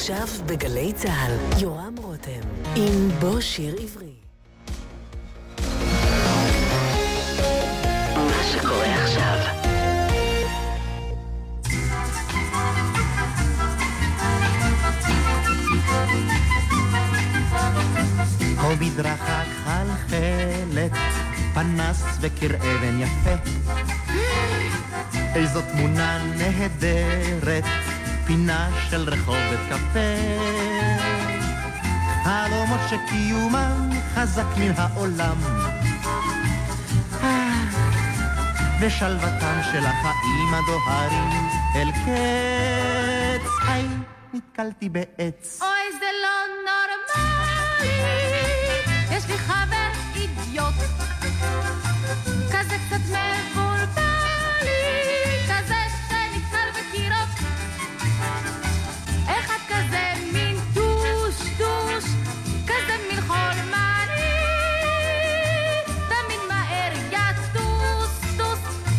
עכשיו בגלי צהל, יורם רותם עם בוא שיר עברי. מה שקורה עכשיו. או בדרכה חלחלת, פנס וקיר אבן יפה, איזו תמונה נהדרת, פינה של רחובת קפה. חלומות שקיומם חזק מן העולם, ושלוותם של החיים הדוהרים אל קץ. היי, נתקלתי בעץ. אוי, זה לא נורמלי, יש לי חבר אידיוט, כזה קצת מבולבלי, כזה שנקצר בקירות. אחד כזה מין טוש, כזה מין חולמני, תמיד מהר יטוס,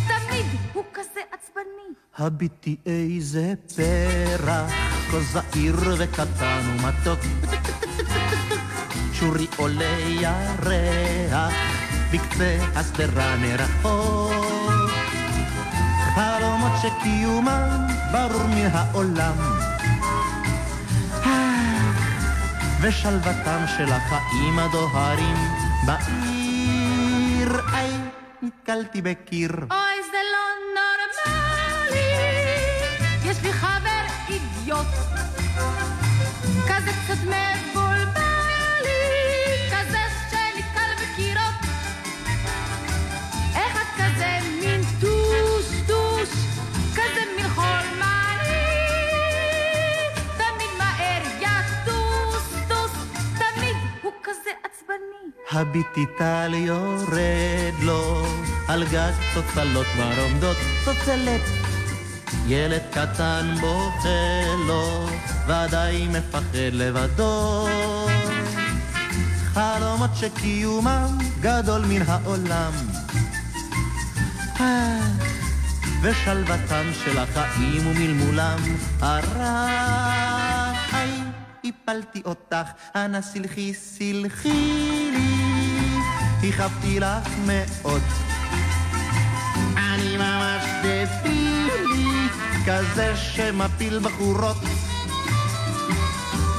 תמיד הוא כזה עצבני. הביטי איזה פרח, כה זעיר וקטן ומתוק, שורי עולה ירח, בקצה הסדרה מרחוק. חלומות שקיומם ברור מן העולם, ושלוותם של החיים הדוהרים בעיר. איי, נתקלתי בקיר. אוי, זה לא נורמלי, יש לי חבר אידיוט, כזה קצת מבולבל, כזה מין טוש, כזה מין חולמני, תמיד מהר יטוס, תמיד הוא כזה עצבני. הביטי טל יורד לו, על גג צוצלות מרומדות צוצלת, ילד קטן בוכה לו, ועדיין מפחד לבדו. חלומות שקיומם גדול מן העולם, ושלוותם של החיים ומלמולם הרע. היי, איפלתי אותך, אנא סלחי לי, הכאבתי לך מאוד, אני ממש דבילי, כזה שמפיל בחורות.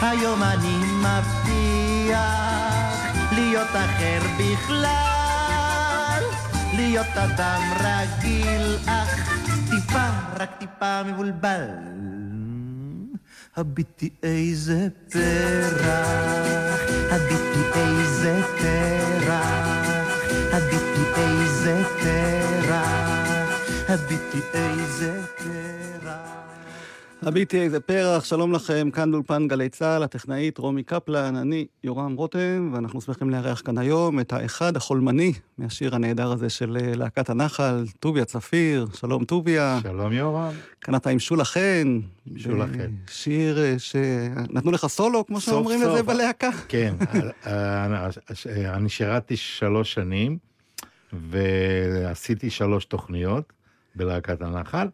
היום אני מבטיח להיות אחר בכלל, להיות אדם רגיל, אך טיפה, רק טיפה מבולבל. הביטי איזה פרח, הביטי איזה פרח, הביטי איזה פרח, הביטי איזה פרח, הביטי איזה פרח. שלום לכם, כאן דולפן גלי צהל, הטכנאית רומי קפלן, אני יורם רותם, ואנחנו שמחים לארח כאן היום את האחד החולמני מהשיר הנהדר הזה של להקת הנחל, טוביה צפיר. שלום טוביה. שלום יורם. כאן אתה עם שולה חן. שולה חן. שיר שנתנו לך סולו, כמו שאומרים לזה בלהקה. כן, אני שירתי 3 שנים, ועשיתי 3 תוכניות בלהקת הנחל,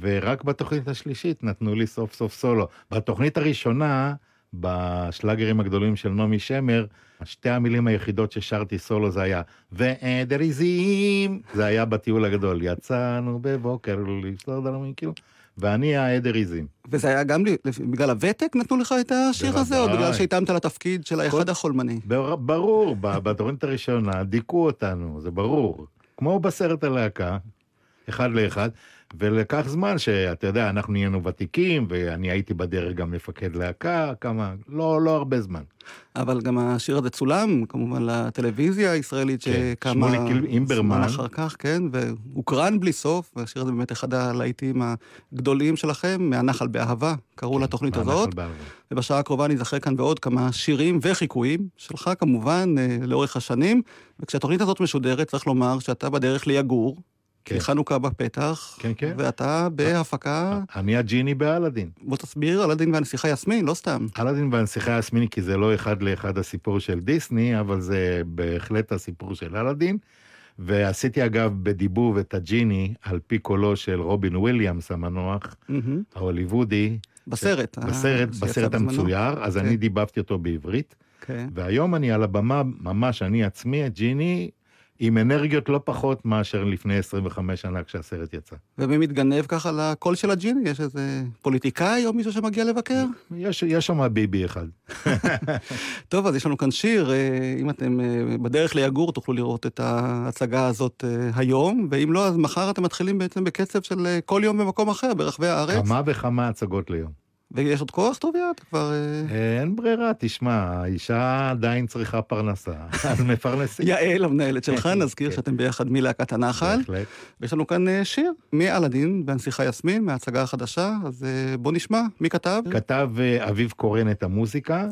ורק בתוכנית השלישית נתנו לי סוף סוף סולו. בתוכנית הראשונה, בשלאגרים הגדולים של נומי שמר, 2 המילים היחידות ששרתי סולו זה היה ועדר עזים, זה היה בטיול הגדול, יצאנו בבוקר לסלוד עלמי, כאילו, ואני העדר עזים. וזה היה גם בגלל הוותק נתנו לך את השיר הזה, או בגלל שהתאמת לתפקיד של האחד החולמני? ברור, בתוכנית הראשונה דיקו אותנו, זה ברור, כמו בסרט הלהקה, 1-1, ולקח זמן שאתה יודע, אנחנו נהיינו ותיקים, ואני הייתי בדרך גם מפקד להקה, כמה, לא הרבה זמן. אבל גם השיר הזה צולם, כמובן, לטלוויזיה הישראלית, שכמה זמן אחר כך, כן, והוקרן בלי סוף, והשיר הזה באמת אחד הלהיטים הגדולים שלכם, מהנחל באהבה, קראו לתוכנית הזאת, ובשעה הקרובה נזכר כאן בעוד כמה שירים וחיקויים שלך, כמובן, לאורך השנים, וכשהתוכנית הזאת משודרת, צריך לומר שאתה בדרך ליגור, כי חנוכה בפתח, ואתה בהפקה... אני הג'יני באלאדין. בוא תסביר, אלאדין והנסיכה יסמין, לא סתם. אלאדין והנסיכה יסמין, כי זה לא 1-1 הסיפור של דיסני, אבל זה בהחלט הסיפור של אלאדין, ועשיתי אגב בדיבוב את הג'יני, על פי קולו של רובין וויליאמס המנוח, ההוליוודי, בסרט. בסרט המצויר, אז אני דיבבתי אותו בעברית, והיום אני על הבמה, ממש אני עצמי, ג'יני, עם אנרגיות לא פחות מאשר לפני 25 שנה כשהסרט יצא. ומי מתגנב ככה לקול של הג'יני? יש איזה פוליטיקאי או מישהו שמגיע לבקר? יש שם ביבי אחד. טוב, אז יש לנו כאן שיר. אם אתם בדרך ליגור תוכלו לראות את ההצגה הזאת היום, ואם לא, אז מחר אתם מתחילים בעצם בקצב של כל יום במקום אחר, ברחבי הארץ. כמה וכמה הצגות ליום. ויש עוד כוח טוב יד, כבר... אין ברירה, תשמע, האישה עדיין צריכה פרנסה, אז מפרנסים. יעל, המנהלת שלך, נזכיר שאתם ביחד מלהקת הנחל. ויש לנו כאן שיר, מאלאדין והנסיכה יסמין, מההצגה החדשה, אז בוא נשמע, מי כתב? כתב אביב קורן את המוזיקה,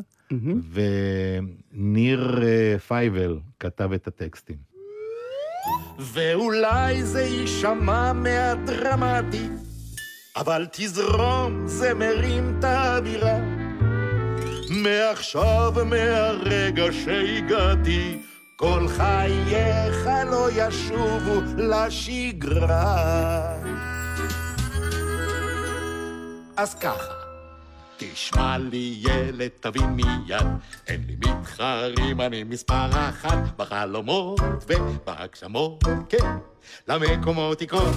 וניר פייבל כתב את הטקסטים. ואולי זה יישמע מהדרמטי, אבל תזרום זמרים את האווירה מעכשיו מהרגע שהגעתי כל חייך לא ישובו לשגרה אז ככה תשמע לי ילד תבין מיד אין לי מתחרים אני מספר אחת בחלומות ובהגשמות כן למקומות יקרות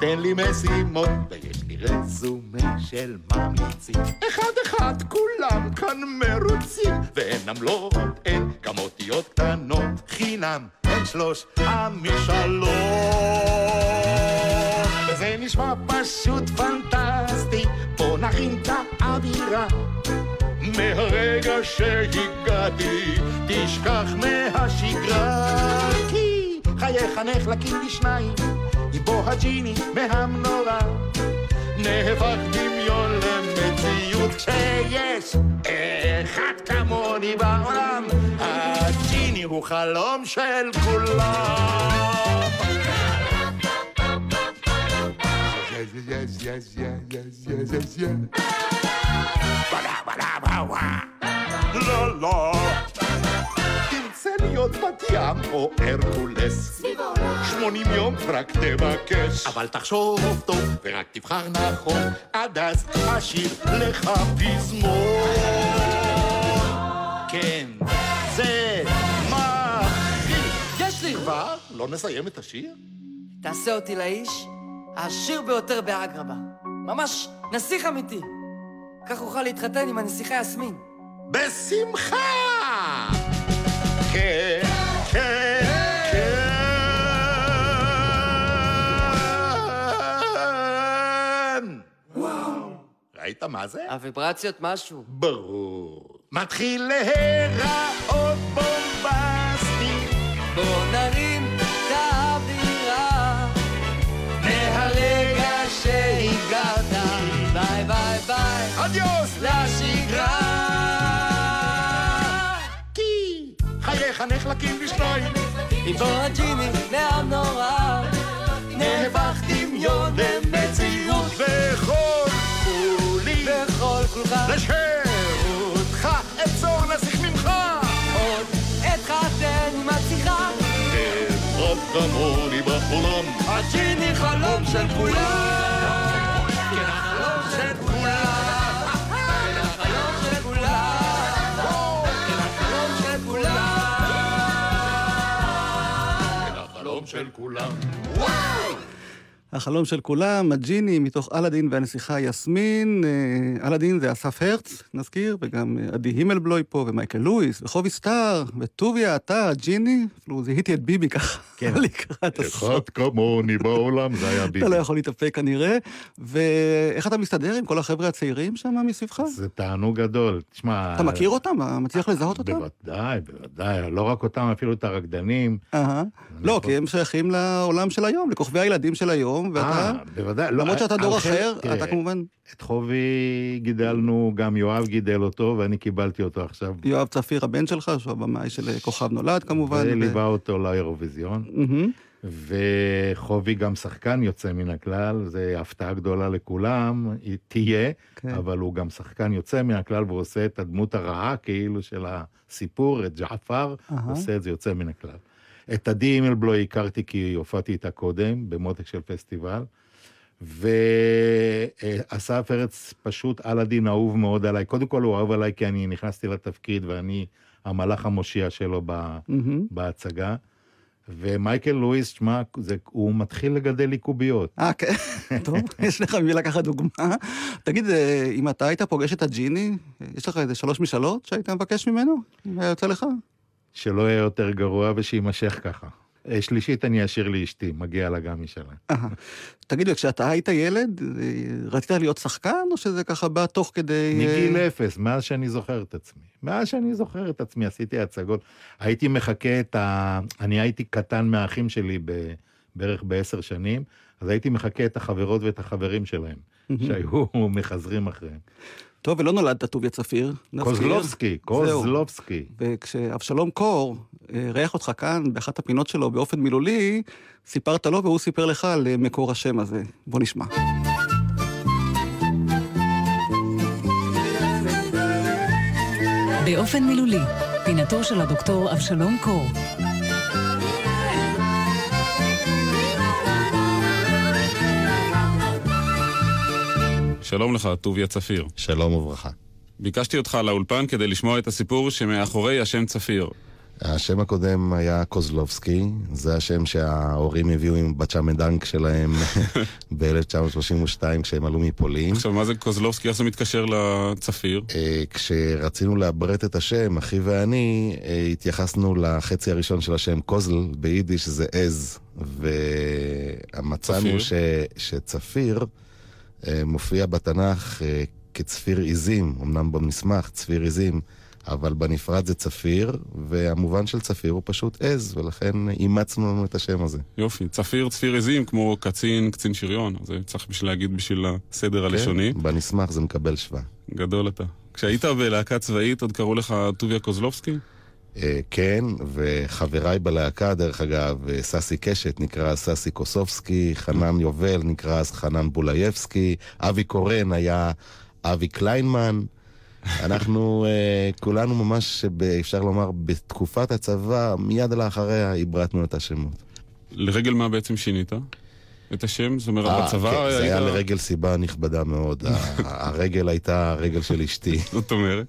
תן לי משימות ויש לי רזומה של ממליצים אחד אחד כולם כאן מרוצים ואין עמלות אין גם אותיות קטנות חינם אין שלוש המשלות וזה נשמע פשוט פנטסטי בוא נכין את האווירה מהרגע שהגעתי תשכח מהשגרה כי חייך נחלקים לשניים בו הג'יני מהמנורה נהפך דמיון למציאות כשיש אחד כמוני בעולם הג'יני הוא חלום של כולם yes yes yes yes yes yes yes בלה בלה בלה לא לא תרצה להיות בת ים או הרקולס 80 יום רק תבקש אבל תחשוב טוב ורק תבחר נכון עד אז אשיר לך פזמון כן זה מחיר יש לי כבר? לא נסיים את השיר? תעשה אותי לאיש העשיר ביותר באגרבה ממש נסיך אמיתי כך אוכל להתחתן עם הנסיכה יסמין בשמחה כן כן ראית מה זה? הוויברציות משהו. ברור. מתחיל להיראות בומבסטי. בוא נרים את האווירה. מהרגע שהגעת. ביי ביי ביי. אדיוס. לשגרה. כי חייך נחלקים בשניים. איבו הג'יני נעם נורא. נהפך דמיון במציאות וכל. בכל כולך לשאותך אצור נסיך ממך עוד אתך תן עם השיחה אחד כמוני בחולם הג'יני חלום של כולם כן החלום של כולם כן החלום של כולם כן החלום של כולם כן החלום של כולם החלום של כולם, הג'יני, מתוך אלאדין והנסיכה יסמין. אלאדין זה אסף הרץ, נזכיר, וגם עדי הימלבלוי פה, ומייקל לואיס, וחובי סתר, וטוביה, אתה, הג'יני, אפילו זיהיתי את ביבי ככה, לקראת הסוף. אחד כמוני בעולם, זה היה ביבי. אתה לא יכול להתאפק כנראה, ואיך אתה מסתדר עם כל החבר'ה הצעירים שם מסביבך? זה תענוג גדול, תשמע... אתה מכיר אותם? מצליח לזהות אותם? בוודאי, בוודאי, לא רק אותם, אפילו את הרקדנים. לא, כי הם שייכים לעולם של היום, לכוכבי הילדים של היום. ואתה, למרות שאתה דור אחר, אתה כמובן... את חובי גידלנו, גם יואב גידל אותו, ואני קיבלתי אותו עכשיו. יואב צפיר, הבן שלך, שהוא הבמאי של כוכב נולד, כמובן. וליווה אותו לאירוויזיון. וחובי גם שחקן יוצא מן הכלל, זו הפתעה גדולה לכולם, היא תהיה, אבל הוא גם שחקן יוצא מן הכלל, והוא עושה את הדמות הרעה, כאילו של הסיפור, את ג'עפר, עושה את זה יוצא מן הכלל. את עדי הימלבלוי הכרתי כי הופעתי איתה קודם, במותק של פסטיבל, ואסף הרץ פשוט אלאדין אהוב מאוד עליי, קודם כל הוא אהוב עליי כי אני נכנסתי לתפקיד ואני המלאך המושיע שלו בהצגה, ומייקל לואיס, שמה, הוא מתחיל לגדל לי קוביות. כן, טוב, יש לך מי לקחת דוגמה. תגיד, אם אתה היית פוגש את הג'יני, יש לך איזה 3 משאלות שהיית מבקש ממנו? מה יוצא לך? שלא יהיה יותר גרוע ושימשך ככה. שלישית אני אשאיר לאשתי, מגיע לה גם משאלה. תגיד לי, כשאתה היית ילד, רצית להיות שחקן, או שזה ככה בא תוך כדי... מגיל 0, מאז שאני זוכר את עצמי. מאז שאני זוכר את עצמי, עשיתי הצגות. הייתי מחכה את ה... אני הייתי קטן מהאחים שלי בערך 10 שנים, אז הייתי מחכה את החברות ואת החברים שלהם, שהיו מחזרים אחריהם. טוב, ולא נולדת טוביה צפיר. קוזלובסקי, קוזלובסקי. וכשאבשלום קור ריח אותך כאן, באחת הפינות שלו, באופן מילולי, סיפרת לו והוא סיפר לך על מקור השם הזה. בוא נשמע. באופן מילולי, פינתו של הדוקטור אבשלום קור. שלום לך, טוביה צפיר. שלום וברכה. ביקשתי אותך לאולפן כדי לשמוע את הסיפור שמאחורי השם צפיר. השם הקודם היה קוזלובסקי, זה השם שההורים הביאו עם בצ'מדנק שלהם ב-1932 כשהם עלו מפולין. עכשיו, מה זה קוזלובסקי? איך זה מתקשר לצפיר? כשרצינו לעברת את השם, אחי ואני, התייחסנו לחצי הראשון של השם קוזל, ביידיש זה עז, ומצאנו שצפיר מופיע בתנך כצפיר עיזים, אמנם במסמך צפיר עיזים, אבל בנפרד זה צפיר, והמובן של צפיר הוא פשוט עז, ולכן אימצנו לנו את השם הזה. יופי, צפיר, צפיר עזים, כמו קצין, קצין שריון, זה צריך בשביל להגיד בשביל הסדר הלשוני. כן, בנשמח זה מקבל שווה. גדול אתה. כשהיית בלהקה צבאית, עוד קראו לך טוביה קוזלובסקי? כן, וחבריי בלהקה, דרך אגב, ססי קשת נקרא ססי קוסובסקי, חנן יובל נקרא חנן בולייבסקי, אבי קורן היה אבי קליינמן. אנחנו כולנו ממש, אפשר לומר, בתקופת הצבא, מיד לאחריה, עברתנו את השמות. לרגל מה בעצם שינית? את השם? זאת אומרת, בצבא... כן, זה היה לרגל סיבה נכבדה מאוד. הרגל הייתה הרגל של אשתי. זאת אומרת?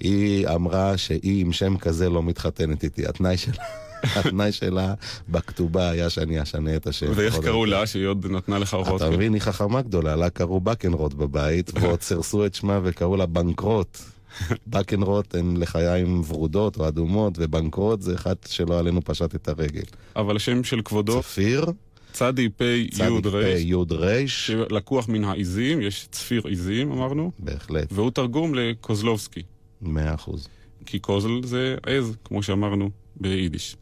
היא אמרה שהיא עם שם כזה לא מתחתנת איתי. התנאי שלה בכתובה היה שאני אשנה את השם. ואיך קראו לה שהיא עוד נתנה לך אורחות? אתה מבין, היא חכמה גדולה, לה קראו בקנרוט בבית, ועוד סרסו את שמה וקראו לה בנקרוט. בקנרוט הם לחיים ורודות או אדומות, ובנקרוט זה אחד שלא עלינו פשט את הרגל. אבל השם של כבודו... צפיר... צדי פי יוד רייש, שלקוח מן העיזים, יש צפיר עיזים, אמרנו. בהחלט. והוא תרגום לקוזלובסקי. 100%. כי קוזל זה עז, כמו שאמרנו, ביידיש.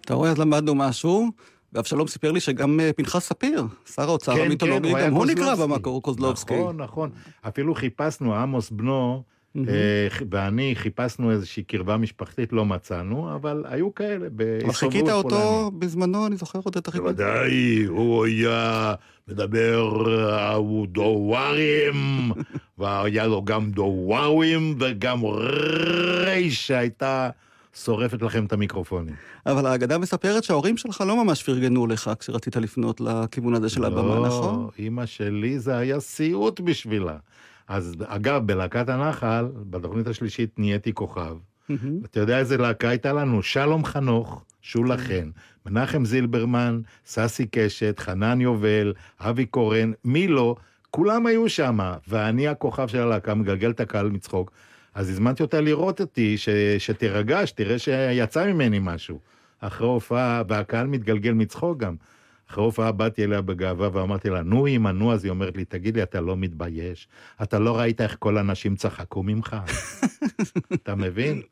אתה רואה, אז למדנו משהו, ואבשלום סיפר לי שגם פנחס ספיר, שר האוצר המיתולוגי, גם הוא נקרא במקור קוזלובסקי. נכון, נכון. אפילו חיפשנו, עמוס בנו, ואני חיפשנו איזושהי קרבה משפחתית, לא מצאנו, אבל היו כאלה. חיכית אותו בזמנו, אני זוכר עוד את החיפוש. בוודאי, הוא היה מדבר דווארים, והיה לו גם דווארים, וגם רייש שהייתה שורפת לכם את המיקרופונים. אבל האגדה מספרת שההורים שלך לא ממש פרגנו לך כשרצית לפנות לכיוון הזה של הבמה, נכון? לא, אמא שלי זה היה סיוט בשבילה. אז אגב, בלהקת הנחל, בתוכנית השלישית נהייתי כוכב. אתה יודע איזה להקה הייתה לנו? שלום חנוך, שולה חן, מנחם זילברמן, ססי קשת, חנן יובל, אבי קורן, מילו, כולם היו שם, ואני הכוכב של הלהקה, מגלגל את הקהל מצחוק, אז הזמנתי אותה לראות אותי, שתרגש, תראה שיצא ממני משהו. אחרי הופעה, והקהל מתגלגל מצחוק גם. אחרי הופעה באתי אליה בגאווה ואמרתי לה, נו אמא, נו, אז היא אומרת לי, תגיד לי, אתה לא מתבייש? אתה לא ראית איך כל אנשים צחקו ממך? אתה מבין?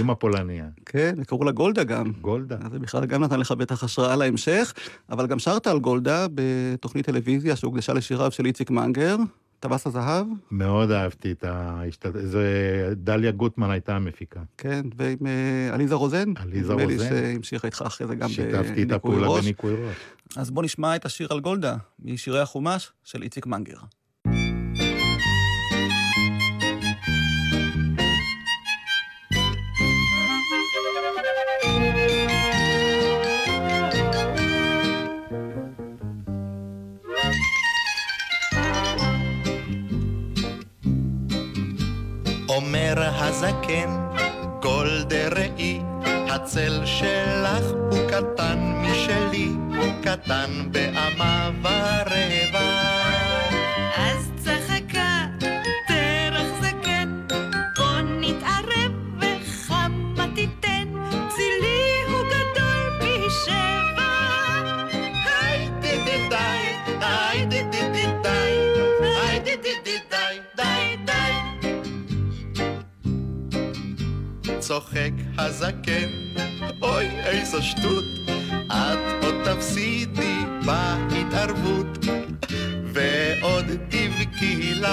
אמא פולניה. כן, וקראו לה גולדה גם. גולדה. אז בכלל גם נתן לך בטח השראה על ההמשך, אבל גם שרת על גולדה בתוכנית טלוויזיה שהוקדשה לשיריו של איציק מנגר, טבס הזהב. מאוד אהבתי את ההשתתפות, דליה גוטמן הייתה המפיקה. כן, ועם אליזה רוזן. אליזה רוזן. נדמה לי שהמשיכה איתך אחרי זה גם בניקוי ראש. שיתפתי את הפעולה בניקוי ראש. אז בוא נשמע את השיר על גולדה, משירי החומש של איציק מנגר. אומר הזקן, גולדה ראי, הצל שלך הוא קטן משלי, קטן באמה ורבע. אז צחקה, תרח זקן, בוא נתערב וחמה תיתן, צילי הוא גדול משבע. היי דידי די, היי דידי די די, היי דידי די די די די. צוחק הזקן, אוי, איזו שטות, את עוד תפסידי בהתערבות, ועוד תבכי לך.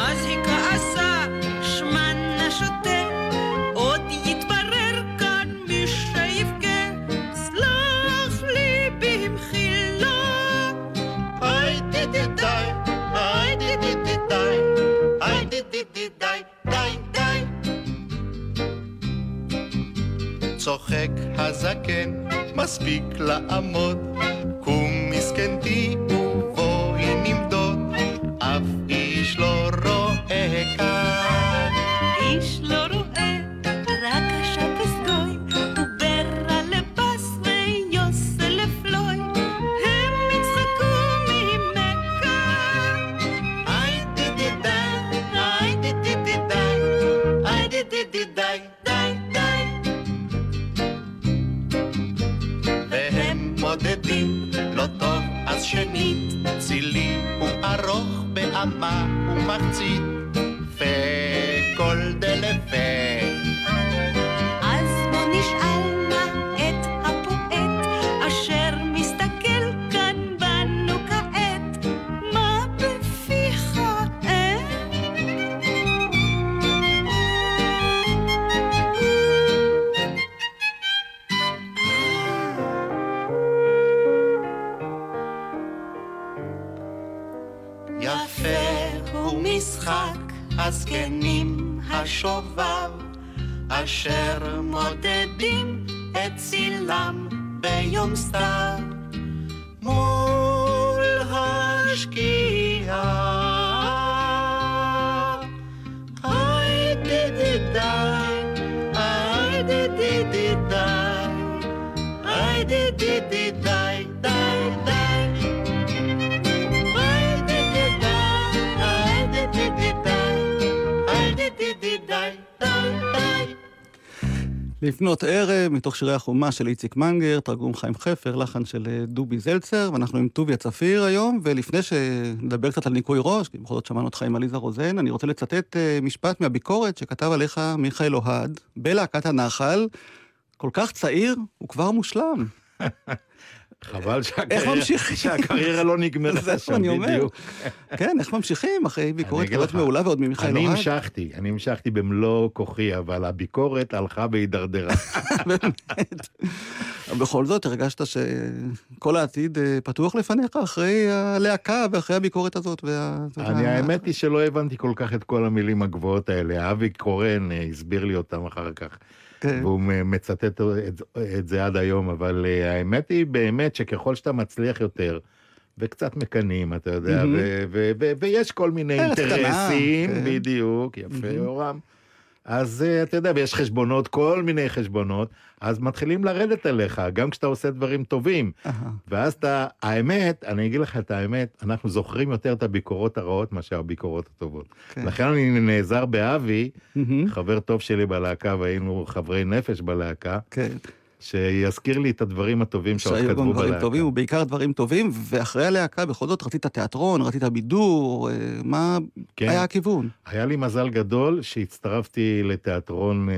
אז היא כעסה, שמן השוטה, עוד יתברר כאן מי שיבכה, סלח לי במחילה. היי דידי די, היי דידי די די, היי דידי די די די די. צוחק הזקן, מספיק לעמוד, קום מסכנתי ובואי נמדוד, אף איש לא רואה כאן. איש לא רואה, רק השפסגוי, וברע לבס ויוסה לפלוי, הם יצחקו ממקה. איי דידי די, איי דידי די די, איי דידי די די די. לא טוב אז שנית, צילי הוא ארוך באמה ומחצית, וכל דלפה. אז בוא נשאל מה את הפואט אשר מסתכל כאן בנו כעת, מה בפיך אין? הזקנים השובב אשר מודדים את צילם ביום סתיו מול השקיעה. איי דידי די, איי דידי די די, איי דידי די די די די. לפנות ערב, מתוך שירי החומה של איציק מנגר, תרגום חיים חפר, לחן של דובי זלצר, ואנחנו עם טוביה צפיר היום, ולפני שנדבר קצת על ניקוי ראש, כי בכל זאת שמענו אותך עם אליזה רוזן, אני רוצה לצטט משפט מהביקורת שכתב עליך מיכאל אוהד, בלהקת הנחל, כל כך צעיר, הוא כבר מושלם. חבל שהקריירה לא נגמרה שם בדיוק. כן, איך ממשיכים אחרי ביקורת כזאת מעולה ועוד ממיכאל אוהד? אני המשכתי במלוא כוחי, אבל הביקורת הלכה והידרדרה. באמת. בכל זאת הרגשת שכל העתיד פתוח לפניך אחרי הלהקה ואחרי הביקורת הזאת. האמת היא שלא הבנתי כל כך את כל המילים הגבוהות האלה. אבי קורן הסביר לי אותם אחר כך. והוא מצטט את זה עד היום, אבל האמת היא באמת שככל שאתה מצליח יותר, וקצת מקנים, אתה יודע, ויש כל מיני אינטרסים, בדיוק, יפה יורם, אז אתה יודע, ויש חשבונות, כל מיני חשבונות, אז מתחילים לרדת עליך, גם כשאתה עושה דברים טובים, ואז אתה, האמת, אני אגיד לך את האמת, אנחנו זוכרים יותר את הביקורות הרעות מאשר הביקורות הטובות. לכן אני נעזר באבי, חבר טוב שלי בלהקה, והיינו חברי נפש בלהקה, שיזכיר לי את הדברים הטובים שעוד כתבו בלהקה. שהיו גם דברים טובים, ובעיקר דברים טובים, ואחרי הלהקה, בכל זאת, רצית תיאטרון, רצית בידור, מה היה הכיוון? היה לי מזל גדול שהצטרפתי לתיאטרון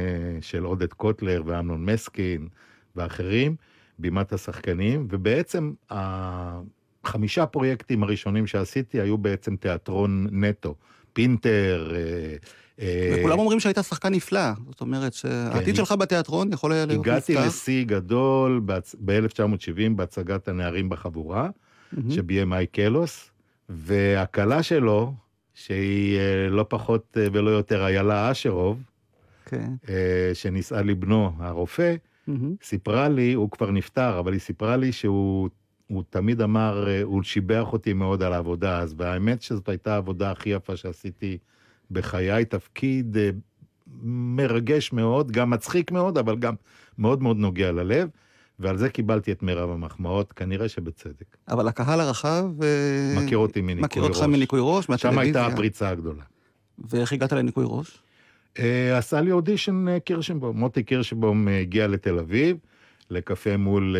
של עודד קוטלר ואמנון מסקין ואחרים, בימת השחקנים, ובעצם 5 פרויקטים הראשונים שעשיתי היו בעצם תיאטרון נטו, פינטר, וכולם אומרים שהיית שחקן נפלא, זאת אומרת שהעתיד שלך בתיאטרון יכול היה להיות נפלא. הגעתי לשיא גדול ב-1970 בהצגת הנערים בחבורה, שביים מייק אלוס, והקלה שלו, שהיא לא פחות ולא יותר איילה אשרוב, שנישאה לבנו הרופא, סיפרה לי, הוא כבר נפטר, אבל היא סיפרה לי שהוא תמיד אמר, הוא שיבח אותי מאוד על העבודה אז, והאמת שזאת הייתה העבודה הכי יפה שעשיתי בחיי תפקיד מרגש מאוד, גם מצחיק מאוד, אבל גם מאוד מאוד נוגע ללב, ועל זה קיבלתי את מירב המחמאות, כנראה שבצדק. אבל הקהל הרחב... מכיר אותי מניקוי ראש. שם הייתה הפריצה הגדולה. ואיך הגעת לניקוי ראש? עשה לי אודישן קירשנבאום. מוטי קירשנבאום הגיע לתל אביב, לקפה מול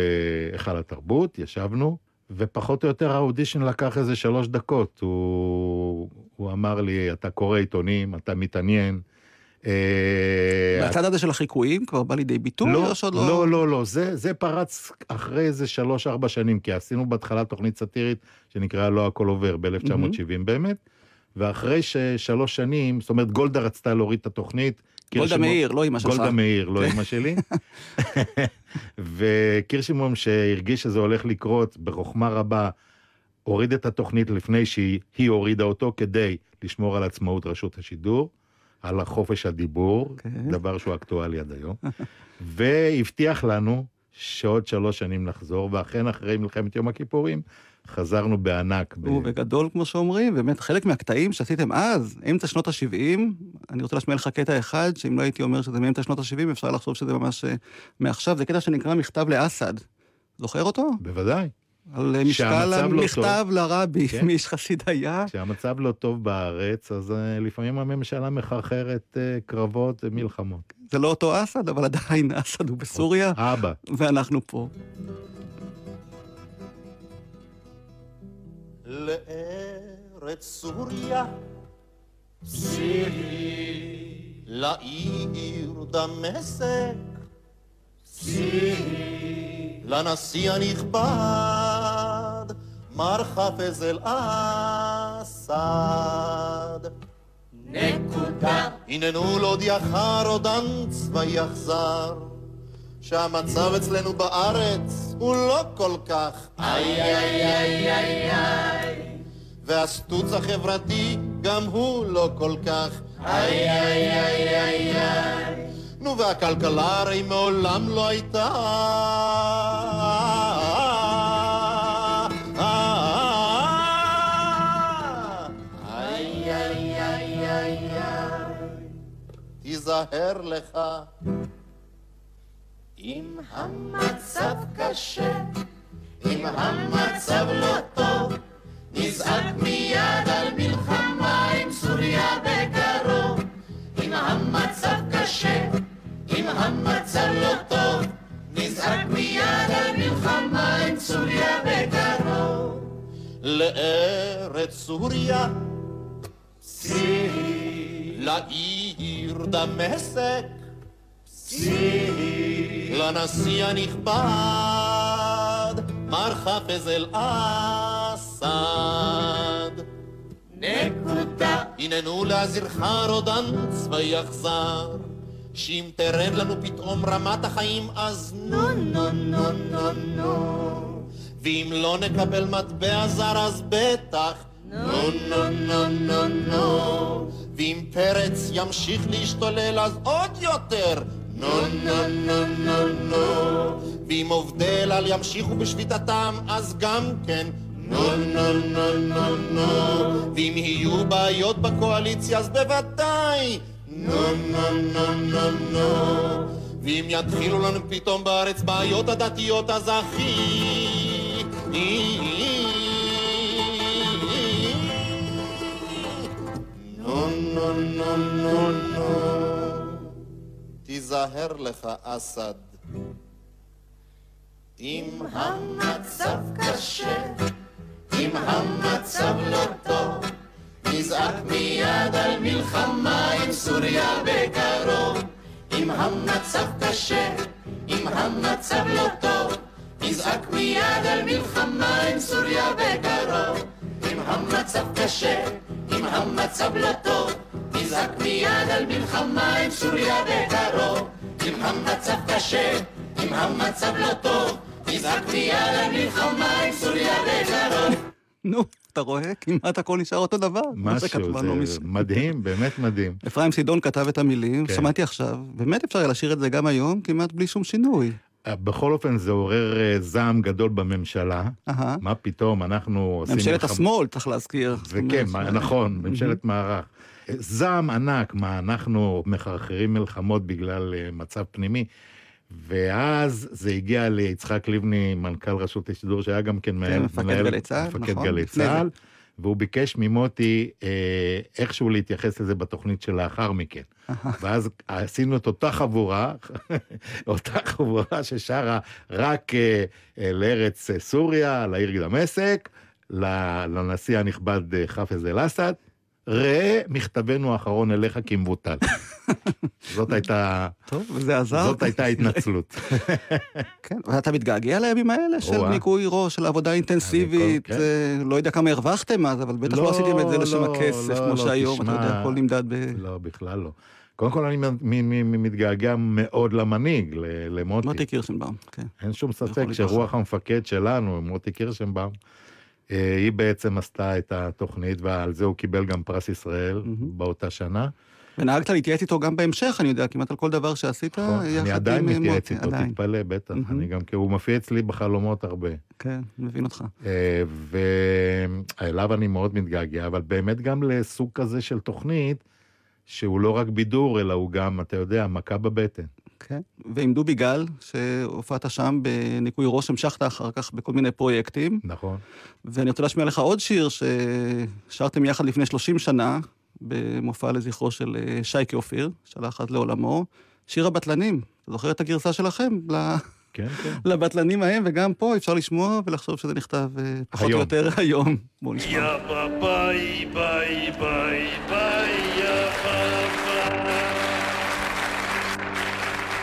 היכל התרבות, ישבנו, ופחות או יותר האודישן לקח איזה 3 דקות. הוא אמר לי, אתה קורא עיתונים, אתה מתעניין. הצד הזה של החיקויים כבר בא לידי ביטוי? לא, זה פרץ אחרי איזה 3-4 שנים, כי עשינו בהתחלה תוכנית סטירית שנקראה לא הכל עובר ב-1970 באמת, ואחרי 3 שנים, זאת אומרת גולדה רצתה להוריד את התוכנית, גולדה מאיר, לא אמא שלי, וקירשנבאום שהרגיש שזה הולך לקרות בחוכמה רבה, הוריד את התוכנית לפני שהיא הורידה אותו כדי לשמור על עצמאות רשות השידור, על החופש הדיבור, דבר שהוא אקטואלי עד היום, והבטיח לנו שעוד 3 שנים נחזור, ואכן אחרי מלחמת יום הכיפורים, חזרנו בענק. ובגדול, כמו שאומרים, באמת חלק מהקטעים שעשיתם אז, אמצע שנות ה-70, אני רוצה להשמיע לך קטע אחד, שאם לא הייתי אומר שזה מאמצע שנות ה-70, אפשר לחשוב שזה ממש מעכשיו, זה קטע שנקרא מכתב לאסד. זוכר אותו? בוודאי. על מכתב לרבי, מאיש חסידיה. כשהמצב לא טוב בארץ, אז לפעמים הממשלה מחרחרת קרבות ומלחמות. זה לא אותו אסד, אבל עדיין אסד הוא בסוריה. אבא. ואנחנו פה. לארץ סוריה, סירי, לעיר דמשק, סירי, לנשיא הנכבד, מר חפז אל-אסד. נקודה. הננו לא דיחר עוד אנץ ויחזר, שהמצב אצלנו בארץ הוא לא כל כך איי איי איי איי איי, והסטוץ החברתי גם הוא לא כל כך איי איי איי איי איי, נו והכלכלה הרי מעולם לא הייתה איי איי איי איי איי. תיזהר לך אם המצב קשה, אם המצב לא טוב, נזעק מיד על מלחמה עם סוריה בקרוב. אם המצב קשה, אם המצב לא טוב, נזעק מיד על מלחמה עם סוריה בקרוב. לארץ סוריה, סירי, לעיר דמשק, סירי, לנשיא הנכבד, מר חפז אל-אסד. נקודה. הננו להזהירך רודן צבאי אכזר, שאם תרד לנו פתאום רמת החיים, אז נו נו נו נו נו, ואם לא נקבל מטבע זר, אז בטח נו נו נו נו נו, ואם פרץ ימשיך להשתולל, אז עוד יותר נו נו נו נו נו, ואם עובדי אל על ימשיכו בשביתתם, אז גם כן נו נו נו נו נו, ואם יהיו בעיות בקואליציה, אז בוודאי נו נו נו נו נו, ואם יתחילו לנו פתאום בארץ בעיות הדתיות, אז הכי נו נו נו נו נו. תיזהר לך אסד, אם המצב קשה, אם המצב לא טוב, נזעק מיד על מלחמה עם סוריה בקרוב. אם המצב קשה, אם המצב לא טוב, נזעק מיד על מלחמה עם סוריה בקרוב. אם המצב קשה, אם המצב לא טוב, נזעק מיד על מלחמה עם סוריה בקרוב. אם המצב קשה, אם המצב לא טוב, נזעק מיד על מלחמה עם סוריה בקרוב. נו, אתה רואה? כמעט הכל נשאר אותו דבר. משהו, זה מדהים, באמת מדהים. אפרים סידון כתב את המילים, שמעתי עכשיו, באמת אפשר לשיר את זה גם היום, כמעט בלי שום שינוי. בכל אופן זה עורר זעם גדול בממשלה, מה פתאום אנחנו עושים... ממשלת השמאל צריך להזכיר. זה כן, נכון, ממשלת מערך. זעם ענק, מה אנחנו מחרחרים מלחמות בגלל מצב פנימי, ואז זה הגיע ליצחק לבני, מנכ"ל רשות השידור, שהיה גם כן מפקד גלי צה"ל, והוא ביקש ממוטי איכשהו להתייחס לזה בתוכנית של האחר מכן. ואז עשינו את אותה חבורה, אותה חבורה ששרה רק לארץ סוריה, לעיר דמשק, לנשיא הנכבד חפז אל-אסד, ראה מכתבנו האחרון אליך כמבוטל. זאת הייתה... טוב, וזה עזר. זאת הייתה התנצלות. כן, ואתה מתגעגע לימים האלה של ניקוי ראש, של עבודה אינטנסיבית, לא יודע כמה הרווחתם אז, אבל בטח לא עשיתם את זה לשם הכסף, כמו שהיום, אתה יודע, הכל נמדד ב... לא, בכלל לא. קודם כל אני מתגעגע מאוד למנהיג, למוטי. מוטי קירשנבאום, כן. אין שום ספק שרוח המפקד שלנו, מוטי קירשנבאום, היא בעצם עשתה את התוכנית, ועל זה הוא קיבל גם פרס ישראל באותה שנה. ונהגת להתייעץ איתו גם בהמשך, אני יודע, כמעט על כל דבר שעשית. אני עדיין מתייעץ איתו, תתפלא, בטח. אני גם, כי הוא מופיע אצלי בחלומות הרבה. כן, מבין אותך. ואליו אני מאוד מתגעגע, אבל באמת גם לסוג כזה של תוכנית, שהוא לא רק בידור, אלא הוא גם, אתה יודע, מכה בבטן. כן, ועם דובי גל, שהופעת שם בניקוי ראש, המשכת אחר כך בכל מיני פרויקטים. נכון. ואני רוצה להשמיע לך עוד שיר ששרתם יחד לפני 30 שנה, במופע לזכרו של שייקי אופיר, שלח אז לעולמו, שיר הבטלנים. אתה זוכר את הגרסה שלכם? כן, כן. לבטלנים ההם, וגם פה אפשר לשמוע ולחשוב שזה נכתב פחות או יותר היום. בואו נשמע. יא ביי ביי ביי ביי יא ביי.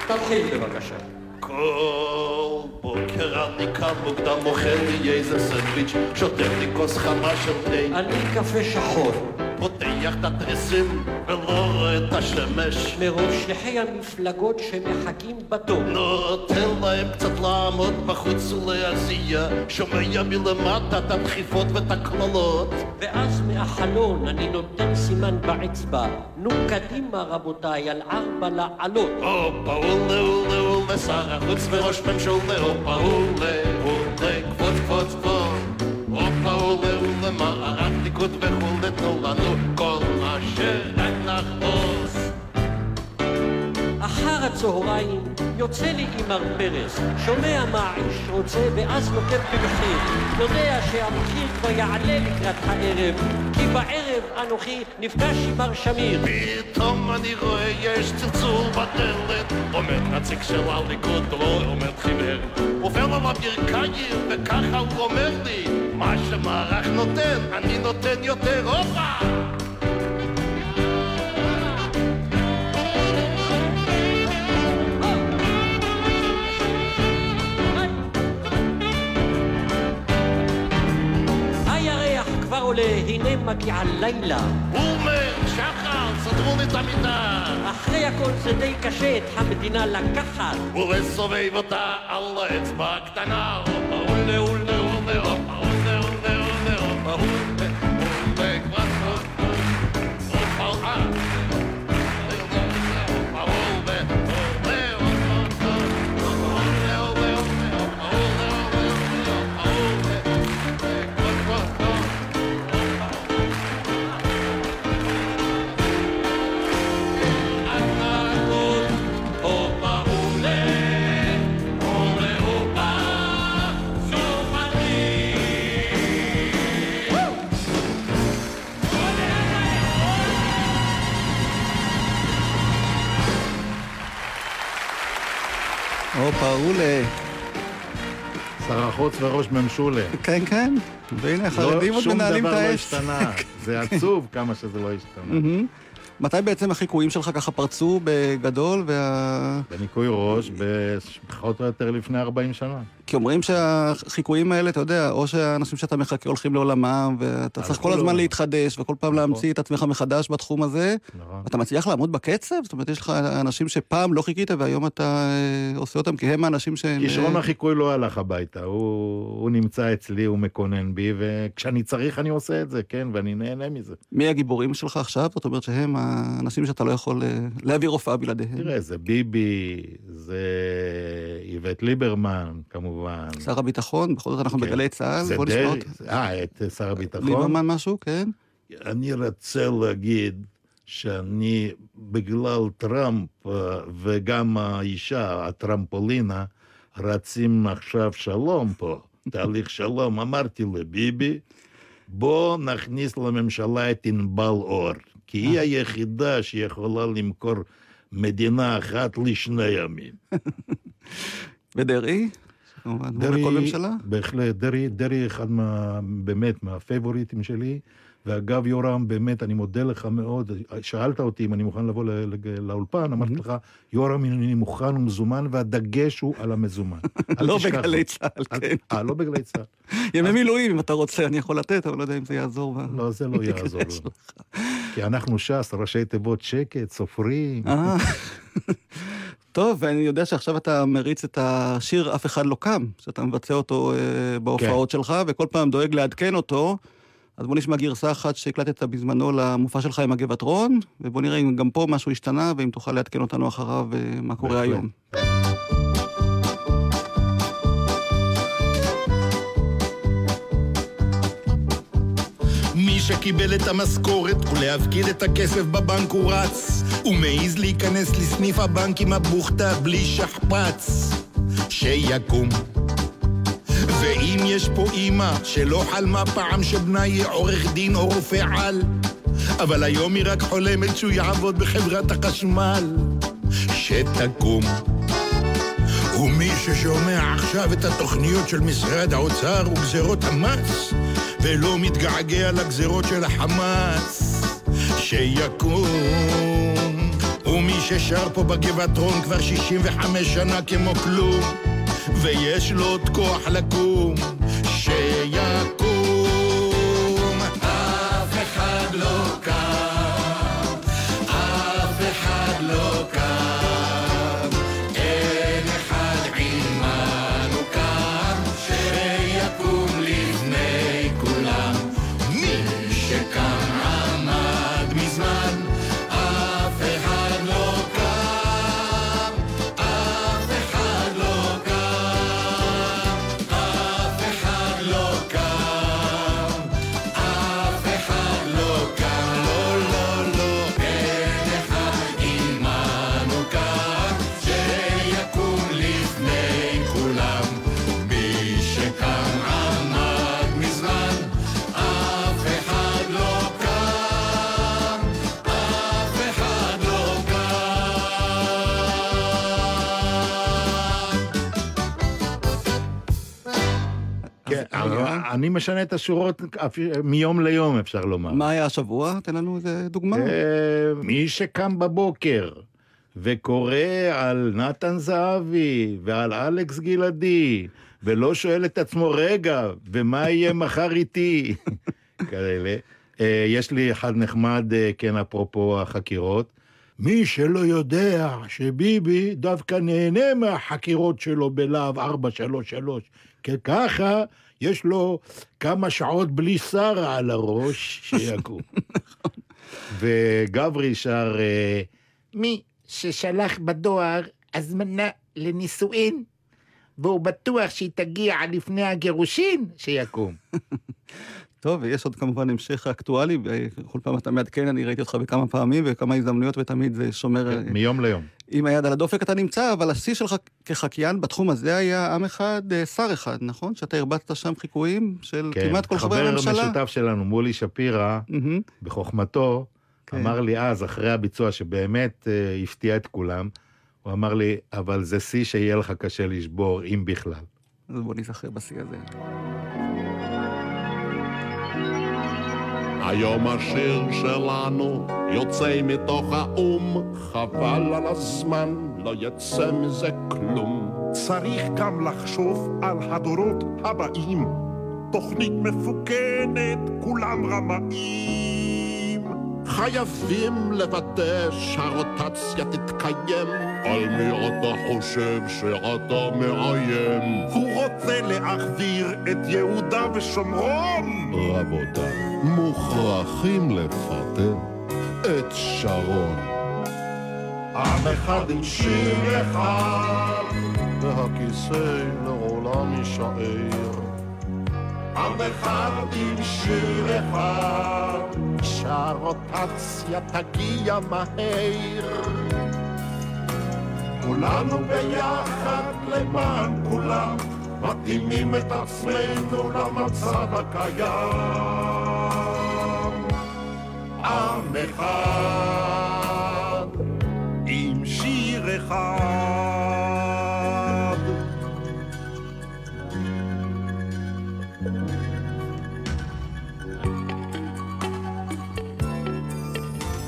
תתחיל בבקשה. כל בוקר אני קם מוקדם, מוכר לי איזה סנדוויץ', שוטר לי כוס חמה של תה. אני קפה שחור. פותח את התריסים ולא רואה את השמש. מרוב שליחי המפלגות שמחכים בתור. נותן להם קצת לעמוד בחוץ ולהזיע. שומע מלמטה את הדחיפות ואת הקללות. ואז מהחלון אני נותן סימן באצבע. נו קדימה רבותיי על 4 לעלות. אופה אולה אולה אולה שר החוץ וראש ממשלה. אופה אולה אולה כבוד כבוד כבוד. אופה אולה אולה מערת ליכוד וכולי תורנו כל מה שרק נחפוץ. אחר הצהריים יוצא לי עם הרפרס, שומע מה האיש רוצה ואז נוקב במחיר. יודע שהמחיר כבר יעלה לקראת הערב, כי בערב אנוכי נפגש עם מר שמיר. פתאום אני רואה יש צלצול בדלת, עומד נציג של הליכוד, לא עומד חיוור. עובר עליו ברכיים וככה הוא אומר לי, מה שמערך נותן אני נותן יותר. אופה! הנה מגיע לילה. אומר, שחר, סדרו לי את המיטה. אחרי הכל זה די קשה את המדינה לקחת. ולסובב אותה על האצבע הקטנה. אופה, אולה, אולה, אולה, אופה, אולה, אולה, אולה, אופה, אולה, אולה, כבר סוף. אופה, אולה, אולה, אולה, אולה, אולה, אולה, אולה, פאולה. שר החוץ וראש ממשולה. כן, כן. והנה, החרדים עוד מנהלים את האש. שום דבר לא השתנה. זה עצוב כמה שזה לא השתנה. מתי בעצם החיקויים שלך ככה פרצו בגדול? בניקוי ראש, פחות או יותר לפני 40 שנה. כי אומרים שהחיקויים האלה, אתה יודע, או שהאנשים שאתה מחכה הולכים לעולמם, ואתה צריך כל הזמן להתחדש, וכל פעם להמציא את עצמך מחדש בתחום הזה. אתה מצליח לעמוד בקצב? זאת אומרת, יש לך אנשים שפעם לא חיכית, והיום אתה עושה אותם, כי הם האנשים שהם... כישרון החיקוי לא הלך הביתה. הוא נמצא אצלי, הוא מקונן בי, וכשאני צריך אני עושה את זה, כן, ואני נהנה מזה. מי הגיבורים שלך עכשיו? זאת אומרת שהם האנשים שאתה לא יכול להביא רופאה בלעדיהם. תראה, זה ביבי, זה איווט ליברמן, כמובן. שר הביטחון, בכל זאת אנחנו בגלי צה"ל. זה דרעי, את שר הביטחון. ליברמן משהו, כן. אני רוצה להגיד שאני בגלל טראמפ וגם האישה, הטרמפולינה, רצים עכשיו שלום פה, תהליך שלום. אמרתי לביבי, בוא נכניס לממשלה את ענבל אור, כי היא היחידה שיכולה למכור מדינה אחת לשני ימים. ודרעי? דרעי אחד באמת מהפייבוריטים שלי, ואגב יורם, באמת אני מודה לך מאוד, שאלת אותי אם אני מוכן לבוא לאולפן, אמרתי לך, יורם אני מוכן ומזומן, והדגש הוא על המזומן. לא בגלי צהל, כן. לא בגלי צהל. ימי מילואים, אם אתה רוצה, אני יכול לתת, אבל לא יודע אם זה יעזור. לא, זה לא יעזור. כי אנחנו שס, ראשי תיבות שקט, סופרים. טוב, ואני יודע שעכשיו אתה מריץ את השיר "אף אחד לא קם", שאתה מבצע אותו בהופעות שלך, וכל פעם דואג לעדכן אותו. אז בוא נשמע גרסה אחת שהקלטת בזמנו למופע שלך עם הגבעת רון, ובוא נראה אם גם פה משהו השתנה, ואם תוכל לעדכן אותנו אחריו מה קורה היום. מי שקיבל את המשכורת ולהפקיד את הכסף בבנק הוא רץ, ומעיז להיכנס לסניף הבנק עם הבוכתה בלי שחפץ, שיקום. ואם יש פה אימא שלא חלמה פעם שבנה יהיה עורך דין או רופא על, אבל היום היא רק חולמת שהוא יעבוד בחברת החשמל, שתקום. ומי ששומע עכשיו את התוכניות של משרד האוצר וגזרות המס ולא מתגעגע לגזרות של החמאס, שיקום. ומי ששר פה בגבעת רון כבר 65 שנה כמו כלום ויש לו עוד כוח לקום, שיקום. אף אחד לא קם, אף אחד לא קם, אין אחד עימנו קם, שיקום לפני כולם. מי שקם עמד מזמן, אף אחד לא קם, אף אחד לא קם, אני משנה את השורות מיום ליום, אפשר לומר. מה היה השבוע? תן לנו איזה דוגמה. מי שקם בבוקר וקורא על נתן זהבי ועל אלכס גלעדי, ולא שואל את עצמו, רגע, ומה יהיה מחר איתי? כאלה. יש לי אחד נחמד, כן, אפרופו החקירות. מי שלא יודע שביבי דווקא נהנה מהחקירות שלו בלהב 433, ככה יש לו כמה שעות בלי שרה על הראש, שיקום. וגברי שר, מי ששלח בדואר הזמנה לנישואין, והוא בטוח שהיא תגיע לפני הגירושין, שיקום. טוב, ויש עוד כמובן המשך אקטואלי, בכל פעם אתה מעדכן, אני ראיתי אותך בכמה פעמים, וכמה הזדמנויות, ותמיד זה שומר... מיום ליום. עם היד על הדופק אתה נמצא, אבל השיא שלך כחקיין בתחום הזה היה עם אחד, שר אחד, נכון? שאתה הרבצת שם חיקויים של כמעט כל חבר הממשלה. חבר משותף שלנו, מולי שפירה, בחוכמתו, אמר לי אז, אחרי הביצוע שבאמת הפתיע את כולם, הוא אמר לי, אבל זה שיא שיהיה לך קשה לשבור, אם בכלל. אז בוא נזכר בשיא הזה. היום השיר שלנו יוצא מתוך האום, חבל על הזמן, לא יצא מזה כלום. צריך גם לחשוב על הדורות הבאים, תוכנית מפוקנת, כולם רמאים. חייבים לוודא שהרוטציה תתקיים, על מי אתה חושב שאתה מאיים? הוא רוצה להחזיר את יהודה ושומרון. רבותיי, מוכרחים לפטר את שרון. עם אחד עם שיר אחד, והכיסא לעולם יישאר. עם אחד עם שיר אחד, שר הרוטציה תגיע מהר, כולנו ביחד למען כולם מתאימים את עצמנו למצב הקיים. עם אחד עם שיר אחד.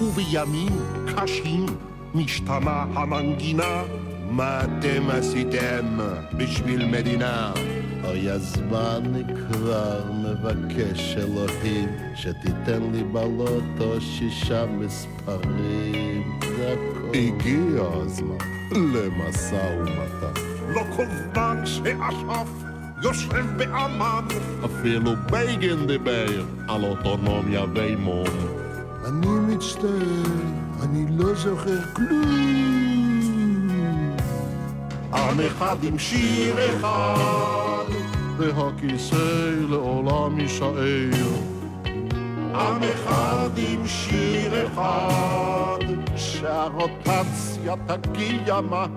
ובימים קשים משתנה המנגינה, מה אתם עשיתם בשביל מדינה? אוי הזמן כבר מבקש אלוהים שתיתן לי בלוטו 6 מספרים. זה הכל. הגיע הזמן למשא ומתן, לא כל זמן שאשף יושב באמן, אפילו בייגן דיבר על אוטונומיה ואימון. אני מצטער, אני לא זוכר כלום. עם אחד עם שיר אחד, והכיסא לעולם יישאר. עם אחד עם שיר אחד, שהרוטציה תגיע מהר,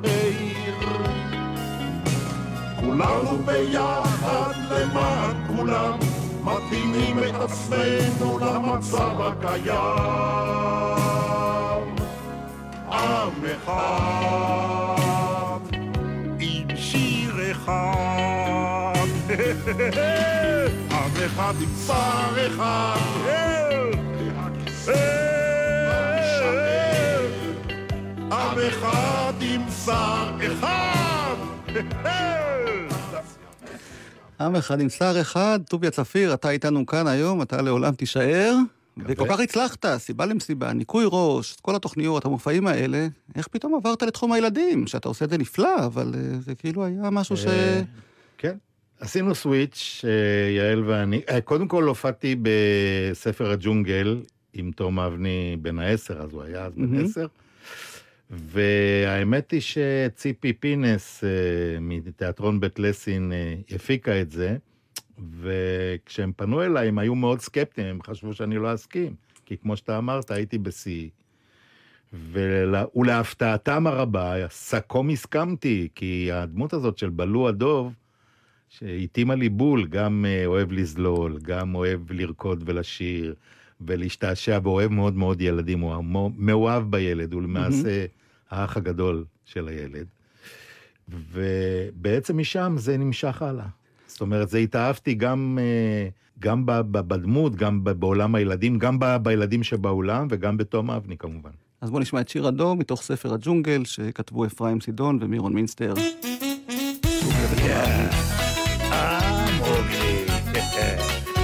כולנו ביחד למען כולם מתאימים את עצמנו למצב הקיים. עם אחד אחד, עם אחד עם שר אחד, עם אחד עם שר אחד. עם אחד עם שר אחד, טוביה צפיר, אתה איתנו כאן היום, אתה לעולם תישאר, וכל כך הצלחת, סיבה למסיבה, ניקוי ראש, כל התוכניות, המופעים האלה, איך פתאום עברת לתחום הילדים, שאתה עושה את זה נפלא, אבל זה כאילו היה משהו ש... כן, עשינו סוויץ', יעל ואני, קודם כל הופעתי בספר הג'ונגל, עם תום אבני בן 10, אז הוא היה אז בן 10, והאמת היא שציפי פינס, מתיאטרון בית לסין, הפיקה את זה, וכשהם פנו אליי, הם היו מאוד סקפטיים, הם חשבו שאני לא אסכים, כי כמו שאתה אמרת, הייתי בסי. ולהפתעתם הרבה, סקום הסכמתי, כי הדמות הזאת של בלו הדוב, שהתאימה לי בול, גם אוהב לזלול, גם אוהב לרקוד ולשיר, ולהשתעשע, ואוהב מאוד מאוד ילדים, הוא מאוהב בילד, הוא למעשה האח הגדול של הילד. ובעצם משם זה נמשך הלאה. זאת אומרת, זה התאהבתי גם בדמות, גם בעולם הילדים, גם בילדים שבעולם, וגם בתום אבני כמובן. אז בוא נשמע את שיר אדום מתוך ספר הג'ונגל, שכתבו אפרים סידון ומירון מינסטר.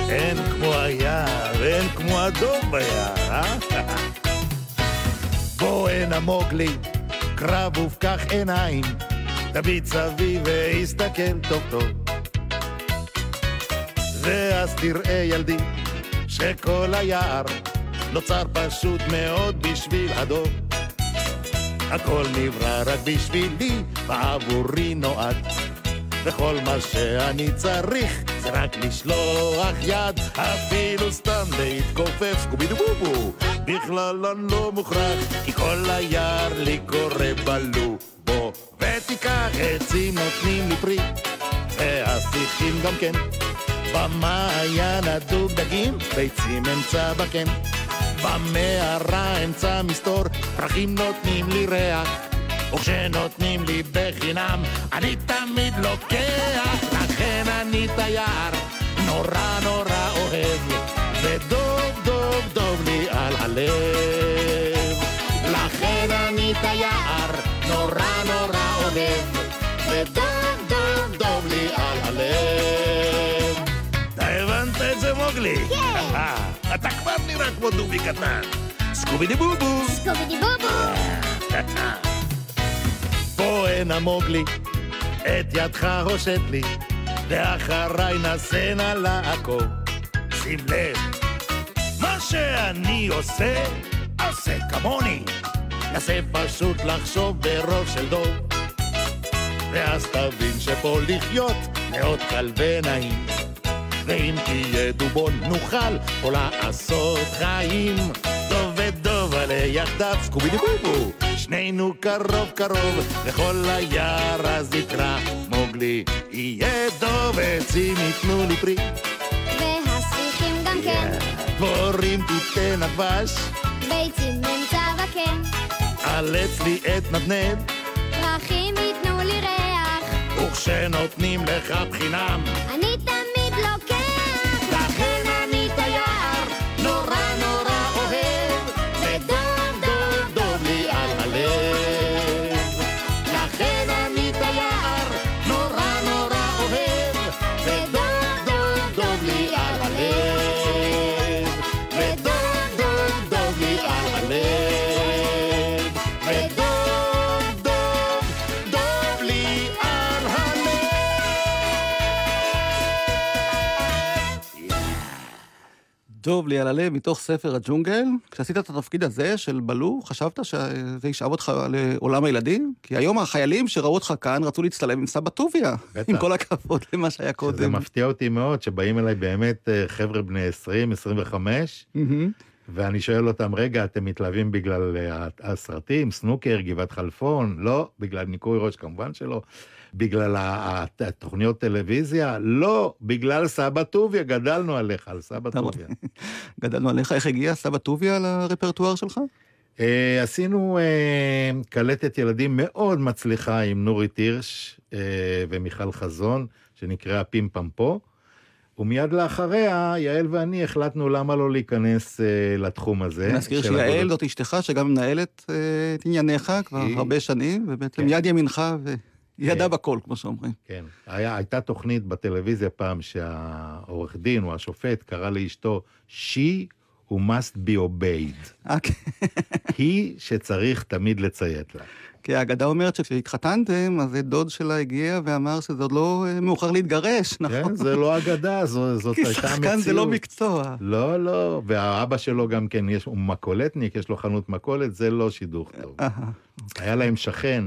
אין כמו היער, אין כמו אדום ביער. בוא אין המוגלי, קרב ובכך עיניים, תביט סביב והסתכל טוב טוב. ואז תראה ילדי שכל היער נוצר פשוט מאוד בשביל הדוב. הכל נברא רק בשבילי ועבורי נועד, וכל מה שאני צריך זה רק לשלוח יד. אפילו סתם להתכופף סקובי דובובו בכלל אני לא מוכרח, כי כל היער לי קורא בלו. בוא ותיקח עצים נותנים לי פרי, ואז צריכים גם כן במעיין הדוג דגים, ביצים אמצע בקן, במערה אמצע מסתור, פרחים נותנים לי ריח, וכשנותנים לי בחינם אני תמיד לוקח. לכן אני תייר נורא נורא אוהב, ודוב דוב דוב לי על הלב. לכן אני תייר נורא נורא אוהב, ודוב דוב דוב לי על הלב. הבנת את זה מוגלי? כן! אתה כבר נראה כמו דובי קטן. סקובי די בובו! סקובי די בובו! פה אין המוגלי, את ידך הושט לי, ואחריי נסנה לעקוב. שים לב, מה שאני עושה, עושה כמוני. נסה פשוט לחשוב ברוב של דוב, ואז תבין שפה לחיות מאוד קל ונעים. ואם תהיה דובון נוכל או לעשות חיים. ויחדיו קובידיבובו, שנינו קרוב קרוב, וכל היער אז יקרא מוגלי, יהיה דוב עצים יתנו לי פרי, והשיחים גם כן, דבורים תיתן אבש, ביצים נמצא וכן, עלץ לי את נדנד, פרחים יתנו לי ריח, וכשנותנים לך בחינם, אני תמיד לוקח, לכן אני תייר, נורא נורא אוהב, ודוב דוב דוב לי על הלב, לכן אני תייר, נורא נורא אוהב, ודוב דוב דוב לי על הלב, ודוב דוב דוב לי על הלב. דוב לי על הלב מתוך ספר הג'ונגל. כשעשית את התפקיד הזה של בלו, חשבת שזה ישאב אותך לעולם הילדים? כי היום החיילים שראו אותך כאן רצו להצטלם עם סבא טוביה, עם כל הכבוד למה שהיה קודם. זה מפתיע אותי מאוד שבאים אליי באמת חבר'ה בני 20, 25, ואני שואל אותם, רגע, אתם מתלהבים בגלל הסרטים, סנוקר, גבעת חלפון? לא. בגלל ניקוי ראש כמובן שלא. בגלל התוכניות טלוויזיה? לא, בגלל סבא טוביה, גדלנו עליך, על סבא טוביה. גדלנו עליך, איך הגיע סבא טוביה לרפרטואר שלך? עשינו קלטת ילדים מאוד מצליחה עם נורי טירש ומיכל חזון, שנקרא פים פמפו, ומיד לאחריה, יעל ואני החלטנו למה לא להיכנס לתחום הזה. נזכיר שיעל זאת אשתך, שגם מנהלת את ענייניך כבר הרבה שנים, ובעצם יד ימינך ו... ידע בכל, כמו שאומרים. כן. הייתה תוכנית בטלוויזיה פעם שהעורך דין או השופט קרא לאשתו She who must be obeyed. היא שצריך תמיד לציית לה. כי ההגדה אומרת שכשהתחתנתם, אז דוד שלה הגיע ואמר שזה עוד לא מאוחר להתגרש, נכון? כן, זה לא אגדה, זאת הייתה מציאות. כי שחקן זה לא מקצוע. לא, לא. והאבא שלו גם כן, הוא מקולטניק, יש לו חנות מקולת, זה לא שידוך טוב. היה להם שכן...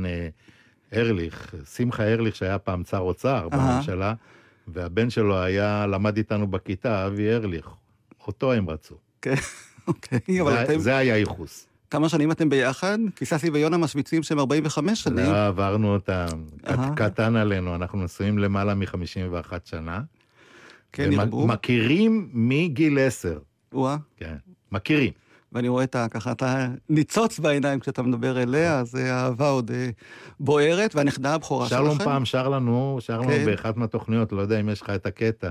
ארליך, שמחה ארליך שהיה פעם שר אוצר בממשלה, והבן שלו היה, למד איתנו בכיתה, אבי ארליך, אותו הם רצו. אוקיי, אבל אתם... זה היה ייחוס. כמה שנים אתם ביחד? כי ססי ויונה משמיצים שהם 45 שנים. לא, עברנו אותם, קטן עלינו, אנחנו נשואים למעלה מ-51 שנה. כן, נרבו. מכירים מגיל 10. וואה. כן, מכירים. ואני רואה את ככה, אתה ניצוץ בעיניים כשאתה מדבר אליה, אז האהבה עוד בוערת, והנכדה הבכורה שלכם. שלום פעם שר לנו באחת מהתוכניות, לא יודע אם יש לך את הקטע,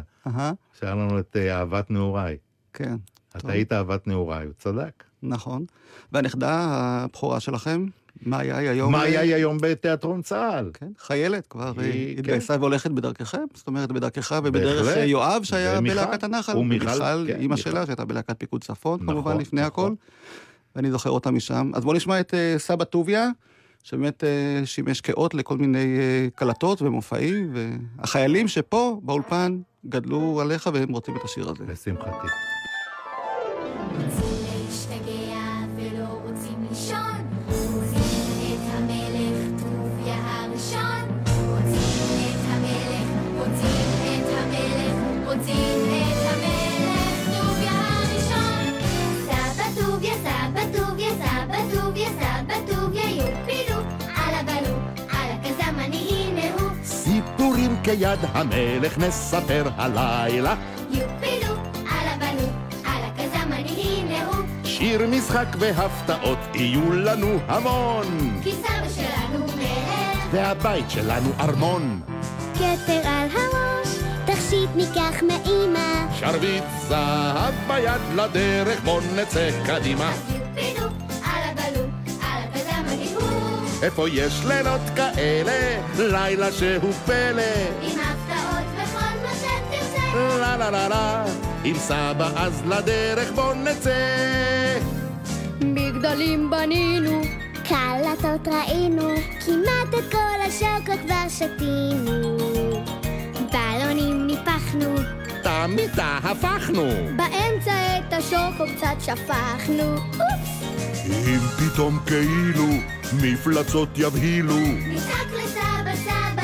שר לנו את אהבת נעוריי. כן. אתה היית אהבת נעוריי, הוא צדק. נכון. והנכדה הבכורה שלכם, מה היה היום בתיאטרון צהל? כן, חיילת כבר, היא התגייסה והולכת בדרככם, זאת אומרת בדרכך ובדרך יואב שהיה בלהקת הנחל, ומיכל, אמא שלה שהייתה בלהקת פיקוד צפון, כמובן לפני הכל, ואני זוכר אותה משם. אז בואו נשמע את סבא טוביה, שבאמת שימש כאות לכל מיני קלטות ומופעים, והחיילים שפה באולפן גדלו עליך והם רוצים את השיר הזה. לשמחתי. כיד המלך נספר הלילה יופילו על הבנו על הכזם הנהינהו שיר משחק והפתעות יהיו לנו המון כי סבא שלנו מלך והבית שלנו ארמון כתר על הראש תכשיט ניקח מאימא שרביט זהב ביד לדרך בוא נצא קדימה יופילו על הבנו על הכזם הנהינהו איפה יש לילות כאלה לילה שהוא פלא לה לה לה לה, עם סבא אז לדרך בוא נצא מגדלים בנינו קלטות ראינו כמעט את כל השוקו כבר שתינו בלונים ניפחנו תמיתה הפכנו באמצע את השוקו קצת שפכנו אופס אם פתאום כאילו מפלצות יבהילו נצעק לסבא סבא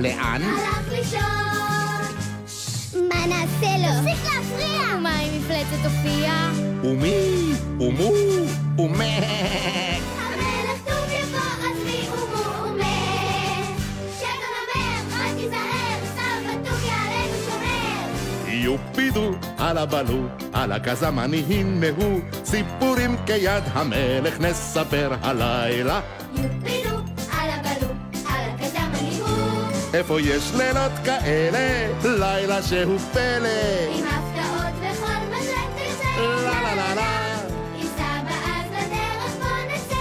לאן? הלך לישון מה נעשה לו? תפסיק להפריע! ומה עם מפלצת אופייה? ומי? ומו? ומק! המלך טוב יבוא, אז מי ומו ומק? שקר נמר, רק תיזהר, סב בטוב יעלנו שומר! יופידו על הבלו, על הגזם עניים מהו, סיפורים כיד המלך נספר הלילה. יופידו על הבלו, על הגזם עניים. איפה יש לילות כאלה? לילה שהוא פלא. עם הפתעות וכל מה שתרצה. לה לה לה. אם סבא אז לדרך בוא נצא.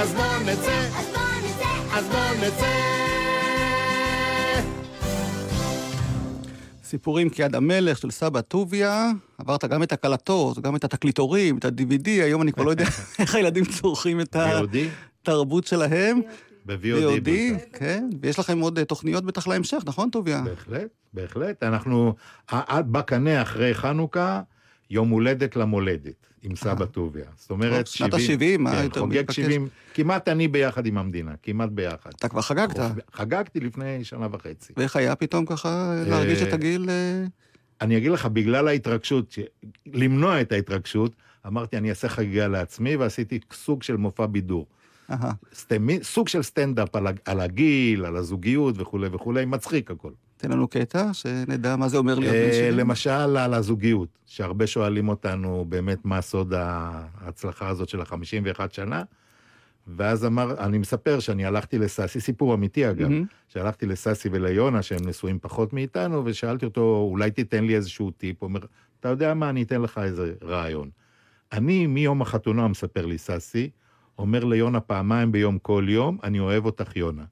אז בוא נצא. אז בוא נצא. אז בוא נצא. סיפורים כיד המלך של סבא טוביה. עברת גם את הקלטות, גם את התקליטורים, את ה-DVD. היום אני כבר לא יודע איך הילדים צורכים את התרבות שלהם. ב-VOD, כן, ויש לכם עוד תוכניות בטח להמשך, נכון טוביה? בהחלט, בהחלט, אנחנו בקנה אחרי חנוכה, יום הולדת למולדת, עם סבא טוביה, זאת אומרת 70, חוגג 70, כמעט אני ביחד עם המדינה, כמעט ביחד. אתה כבר חגגת? חגגתי לפני שנה וחצי. ואיך היה פתאום ככה להרגיש את הגיל? אני אגיד לך, בגלל ההתרגשות, למנוע את ההתרגשות, אמרתי אני אעשה חגיגה לעצמי, ועשיתי סוג של מופע בידור. סוג של סטנדאפ על הגיל, על הזוגיות וכו' וכו', מצחיק הכל. תן לנו קטע שנדע מה זה אומר להיות בנשירים. למשל על הזוגיות, שהרבה שואלים אותנו באמת מה סוד ההצלחה הזאת של ה-51 שנה, ואז אני מספר שאני הלכתי לססי, סיפור אמיתי אגב, שהלכתי לססי וליונה שהם נשואים פחות מאיתנו, ושאלתי אותו אולי תיתן לי איזשהו טיפ, אומר, אתה יודע מה, אני אתן לך איזה רעיון. אני מיום החתונה מספר לי ססי, אומר ליונה פעמיים ביום כל יום, אני אוהב אותך יונה.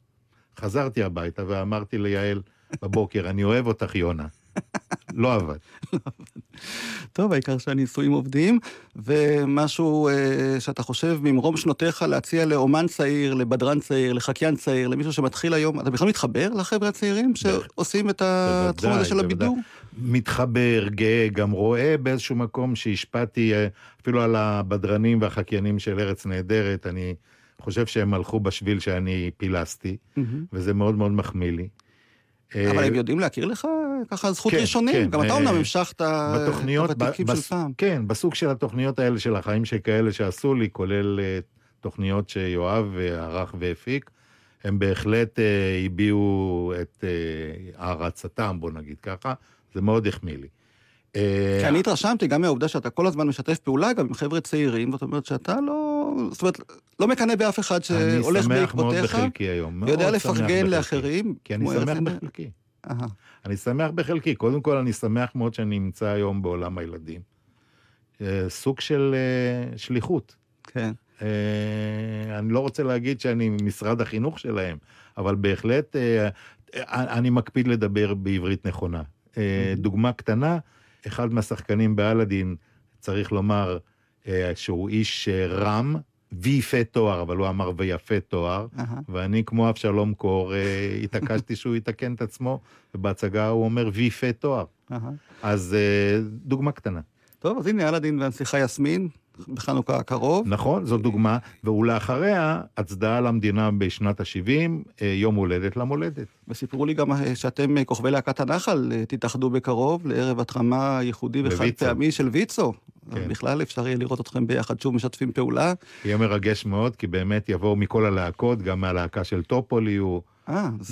חזרתי הביתה ואמרתי ליעל בבוקר, אני אוהב אותך יונה. לא עבד. טוב, העיקר שהניסויים עובדים, ומשהו שאתה חושב ממרום שנותיך להציע לאומן צעיר, לבדרן צעיר, לחקיין צעיר, למישהו שמתחיל היום, אתה בכלל מתחבר לחבר'ה הצעירים שעושים את התחום הזה של הבידור? מתחבר, גאה, גם רואה באיזשהו מקום שהשפעתי אפילו על הבדרנים והחקיינים של ארץ נהדרת, אני חושב שהם הלכו בשביל שאני פילסתי, וזה מאוד מאוד מחמיא לי. אבל הם יודעים להכיר לך ככה זכות ראשונים, גם אתה אומנם המשכת הוותיקים של פעם. כן, בסוג של התוכניות האלה של החיים שכאלה שעשו לי, כולל תוכניות שיואב ערך והפיק, הם בהחלט הביאו את הערצתם, בוא נגיד ככה, זה מאוד החמיא לי. כי אני התרשמתי גם מהעובדה שאתה כל הזמן משתף פעולה, גם עם חבר'ה צעירים, זאת אומרת שאתה לא, זאת אומרת, לא מקנה באף אחד שהולך בעקבותיך. אני שמח מאוד בחלקי היום. יודע לפרגן לאחרים. כי אני שמח בחלקי. אני שמח בחלקי. קודם כל, אני שמח מאוד שאני נמצא היום בעולם הילדים. סוג של שליחות. כן. אני לא רוצה להגיד שאני משרד החינוך שלהם, אבל בהחלט אני מקפיד לדבר בעברית נכונה. דוגמה קטנה, אחד מהשחקנים באלאדין, צריך לומר שהוא איש רם, ויפה תואר, אבל הוא אמר ויפה תואר, ואני כמו אבשלום קור, התעקשתי שהוא יתקן את עצמו, ובהצגה הוא אומר ויפה תואר. אז דוגמה קטנה. טוב, אז הנה אלאדין והנסיכה יסמין, בחנוכה הקרוב. נכון, זו דוגמה, ולאחריה הצדעה למדינה בשנת ה-70, יום הולדת למולדת. וסיפרו לי גם שאתם כוכבי להקת הנחל תתאחדו בקרוב לערב התרמה ייחודי וחד פעמי של ויצו. כן. בכלל אפשר יהיה לראות אתכם ביחד שוב משתפים פעולה. יהיה מרגש מאוד, כי באמת יבואו מכל הלהקות, גם מהלהקה של טופולי,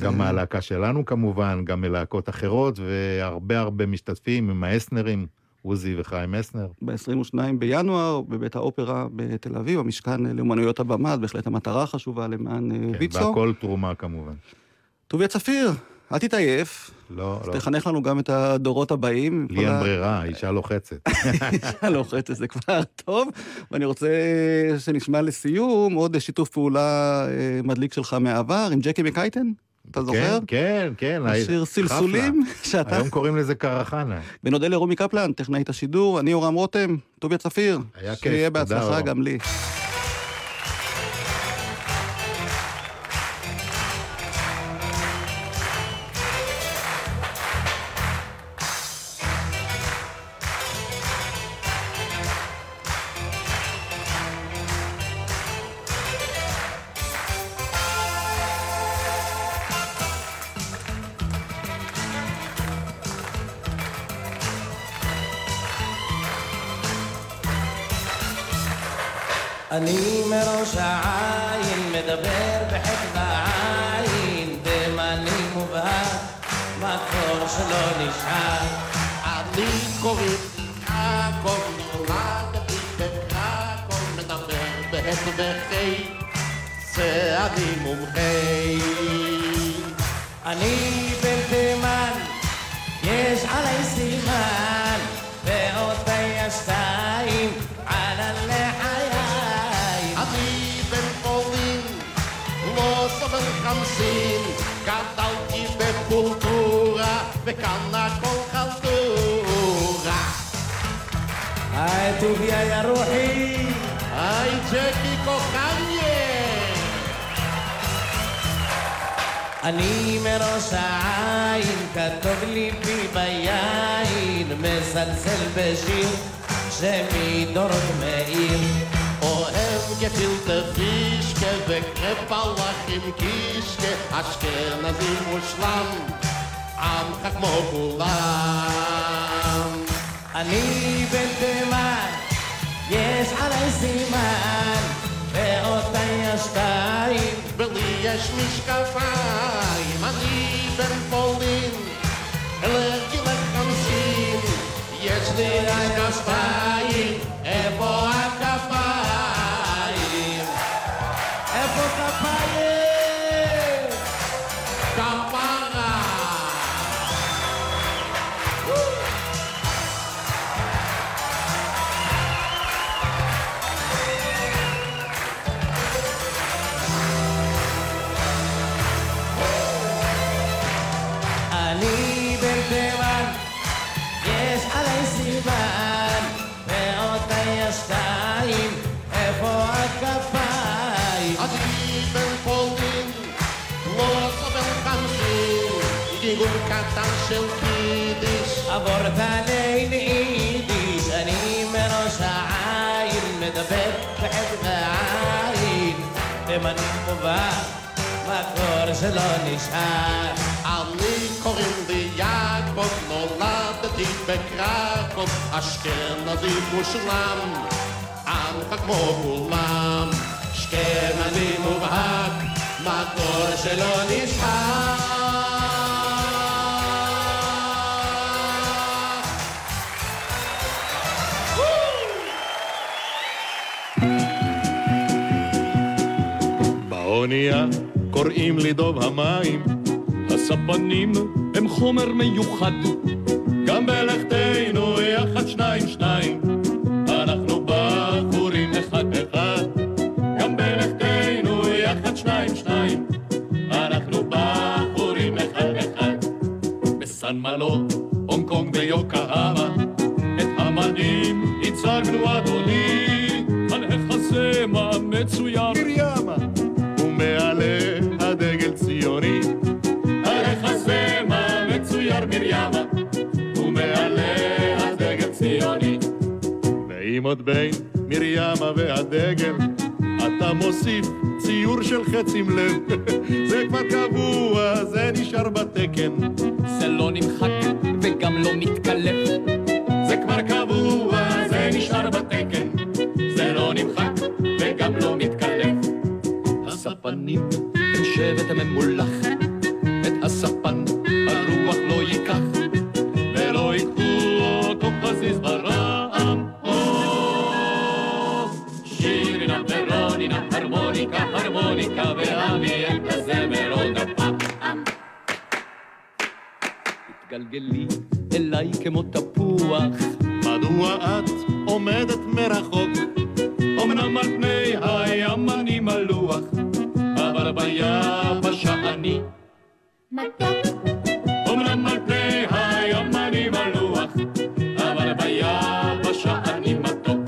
גם מהלהקה שלנו כמובן, גם מלהקות אחרות, והרבה הרבה משתתפים עם האסנרים. עוזי וחיים אסנר. ב-22 בינואר, בבית האופרה בתל אביב, המשכן לאומנויות הבמה, בהחלט המטרה חשובה למען ויצו. כן, והכל תרומה כמובן. טוביה צפיר, אל תתעייף. לא, לא. תחנך לנו גם את הדורות הבאים. לי אין ברירה, אישה לוחצת. אישה לוחצת, זה כבר טוב. ואני רוצה שנשמע לסיום עוד שיתוף פעולה מדליק שלך מהעבר, עם ג'קי מקייטן. אתה זוכר? כן, כן. השיר סלסולים. היום קוראים לזה קרחנה. ונודה לרומי קפלן, טכנאית השידור, אני יורם רותם, טוביה צפיר. היה כיף, תודה רבה. שיהיה בהצלחה גם לי. אני מראש העין מדבר בחטב העין דמני מובהק מקור שלא נשאר אני קוראים עקוב נולד בית עקוב מדבר בחטב חי זה אני מומחי אני בן תימן יש עלי סימן ועוד בישתיים על הלחיים אני בן פולין לא סבל חמסין גדלתי בפולטורה וכאן הכל חלטורה היי טוביה יא רוחי היי ג'קי כוחניה אני מראש העין, כתוב לי בי ביין, מסלסל בשיר שמדורות מאיר. אוהב גפילטה פישקה וקרפלח עם קישקה, אשכנזי מושלם, עמך כמו כולם. אני בן תימן, יש עלי סימן, ואותה יש שתיים. ולי יש משקפיים, אני בן פולין, אלרגי לחמסין, יש לי משקפיים, איפה הכפיים? איפה כפיים? כפרה! קטן של קידיש עבורת עליין אידיש אני מראש העין מדבר בחטב העין דמני מובהק מקור שלא נשאר אני קוראים לי יעקב נולדתי בקרקוב אשכנזי מושלם עמך כמו כולם אשכנזי מובהק מקור שלא נשאר באונייה קוראים לדוב המים הספנים הם חומר מיוחד גם בלכתנו יחד שניים שניים אנחנו בחורים אחד אחד גם בלכתנו יחד שניים שניים אנחנו בחורים אחד אחד בסן מלו, הונג קונג ויוקהמה את המדים הצגנו אדוני על החסם המצויר מריאמה מעלה הדגל ציוני על החסם המצויר מריאמה ומעלה הדגל ציוני ואם עוד בין מריאמה והדגל אתה מוסיף ציור של חצים לב זה כבר קבוע, זה נשאר בתקן זה לא נמחק וגם לא מתקלף זה כבר קבוע, זה נשאר בתקן זה לא נמחק וגם לא מתקלף הספנים הם שבט ממולח את הספן הרוח לא ייקח ולא יקחו אותו חזיז ברעם שירינם ורונינם הרמוניקה הרמוניקה ואביהם כזמר עוד הפעם התגלגלי אליי כמו תפוח מדוע את עומדת מרחוק אמנם על פני הים אני מלוח אבל ביבשה אני מתוק אמנם על פני הים אני מלוח אבל ביבשה אני מתוק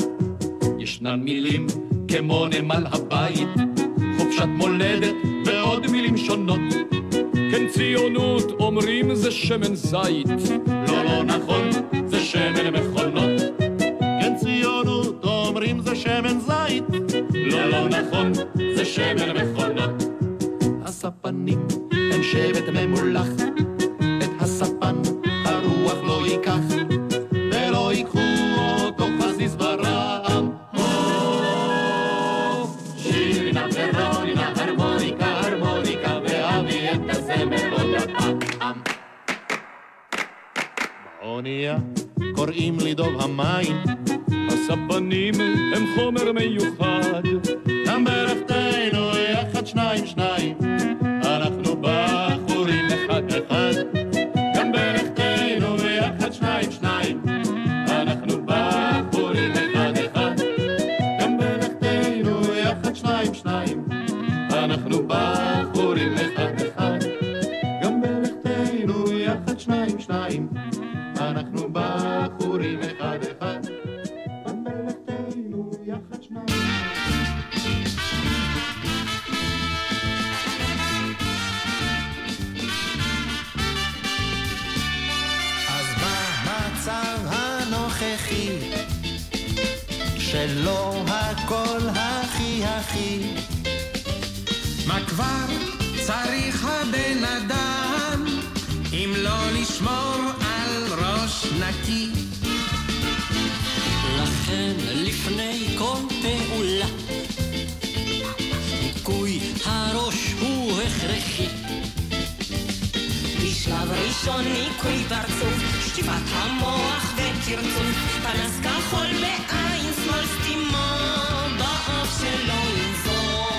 ישנן מילים כמו נמל הבית חופשת מולדת ועוד מילים שונות כן ציונות אומרים זה שמן זית לא לא נכון זה שמן מכונות כן ציונות אומרים זה שמן זית לא לא נכון זה שמן מכונות הספנים הם שבט ממולח את הספן הרוח לא ייקח ולא ייקחו אותו חזיז ברעם בעונייה קוראים לי דוב המים, הסבנים הם חומר מיוחד, גם ברפתנו יחד שניים שניים, אנחנו בחורים אחד אחד, גם ברפתנו יחד שניים שניים, אנחנו בחורים אחד אחד, גם ברפתנו יחד שניים שניים, אנחנו בחורים אחד אחד, גם ברפתנו יחד שניים שניים, אנחנו בחורים אחד אחד. שלא הכל הכי הכי, מה כבר צריך הבן אדם אם לא לשמור על ראש נקי? לכן לפני כל פעולה ניקוי הראש הוא הכרחי. בשלב ראשון ניקוי פרצוף, שטיפת המוח וקרצוף, פנס כחול בעין שמאל, סתימה באף שלא ינזול.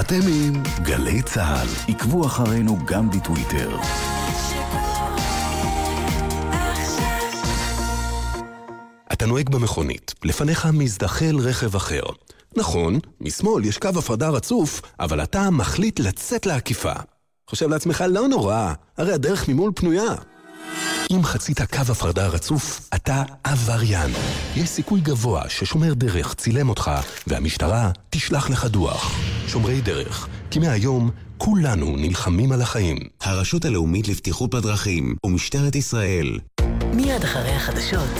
אתם עם גלי צהל, עקבו אחרינו גם בטוויטר. אתה נוהג במכונית, לפניך מזדחל רכב אחר. נכון, משמאל יש קו הפרדה רצוף, אבל אתה מחליט לצאת לעקיפה. חושב לעצמך, לא נורא, הרי הדרך ממול פנויה. אם חצית קו הפרדה רצוף, אתה עבריין. יש סיכוי גבוה ששומר דרך צילם אותך, והמשטרה תשלח לך דוח. שומרי דרך, כי מהיום כולנו נלחמים על החיים. הרשות הלאומית לבטיחות בדרכים ומשטרת ישראל. מיד אחרי החדשות,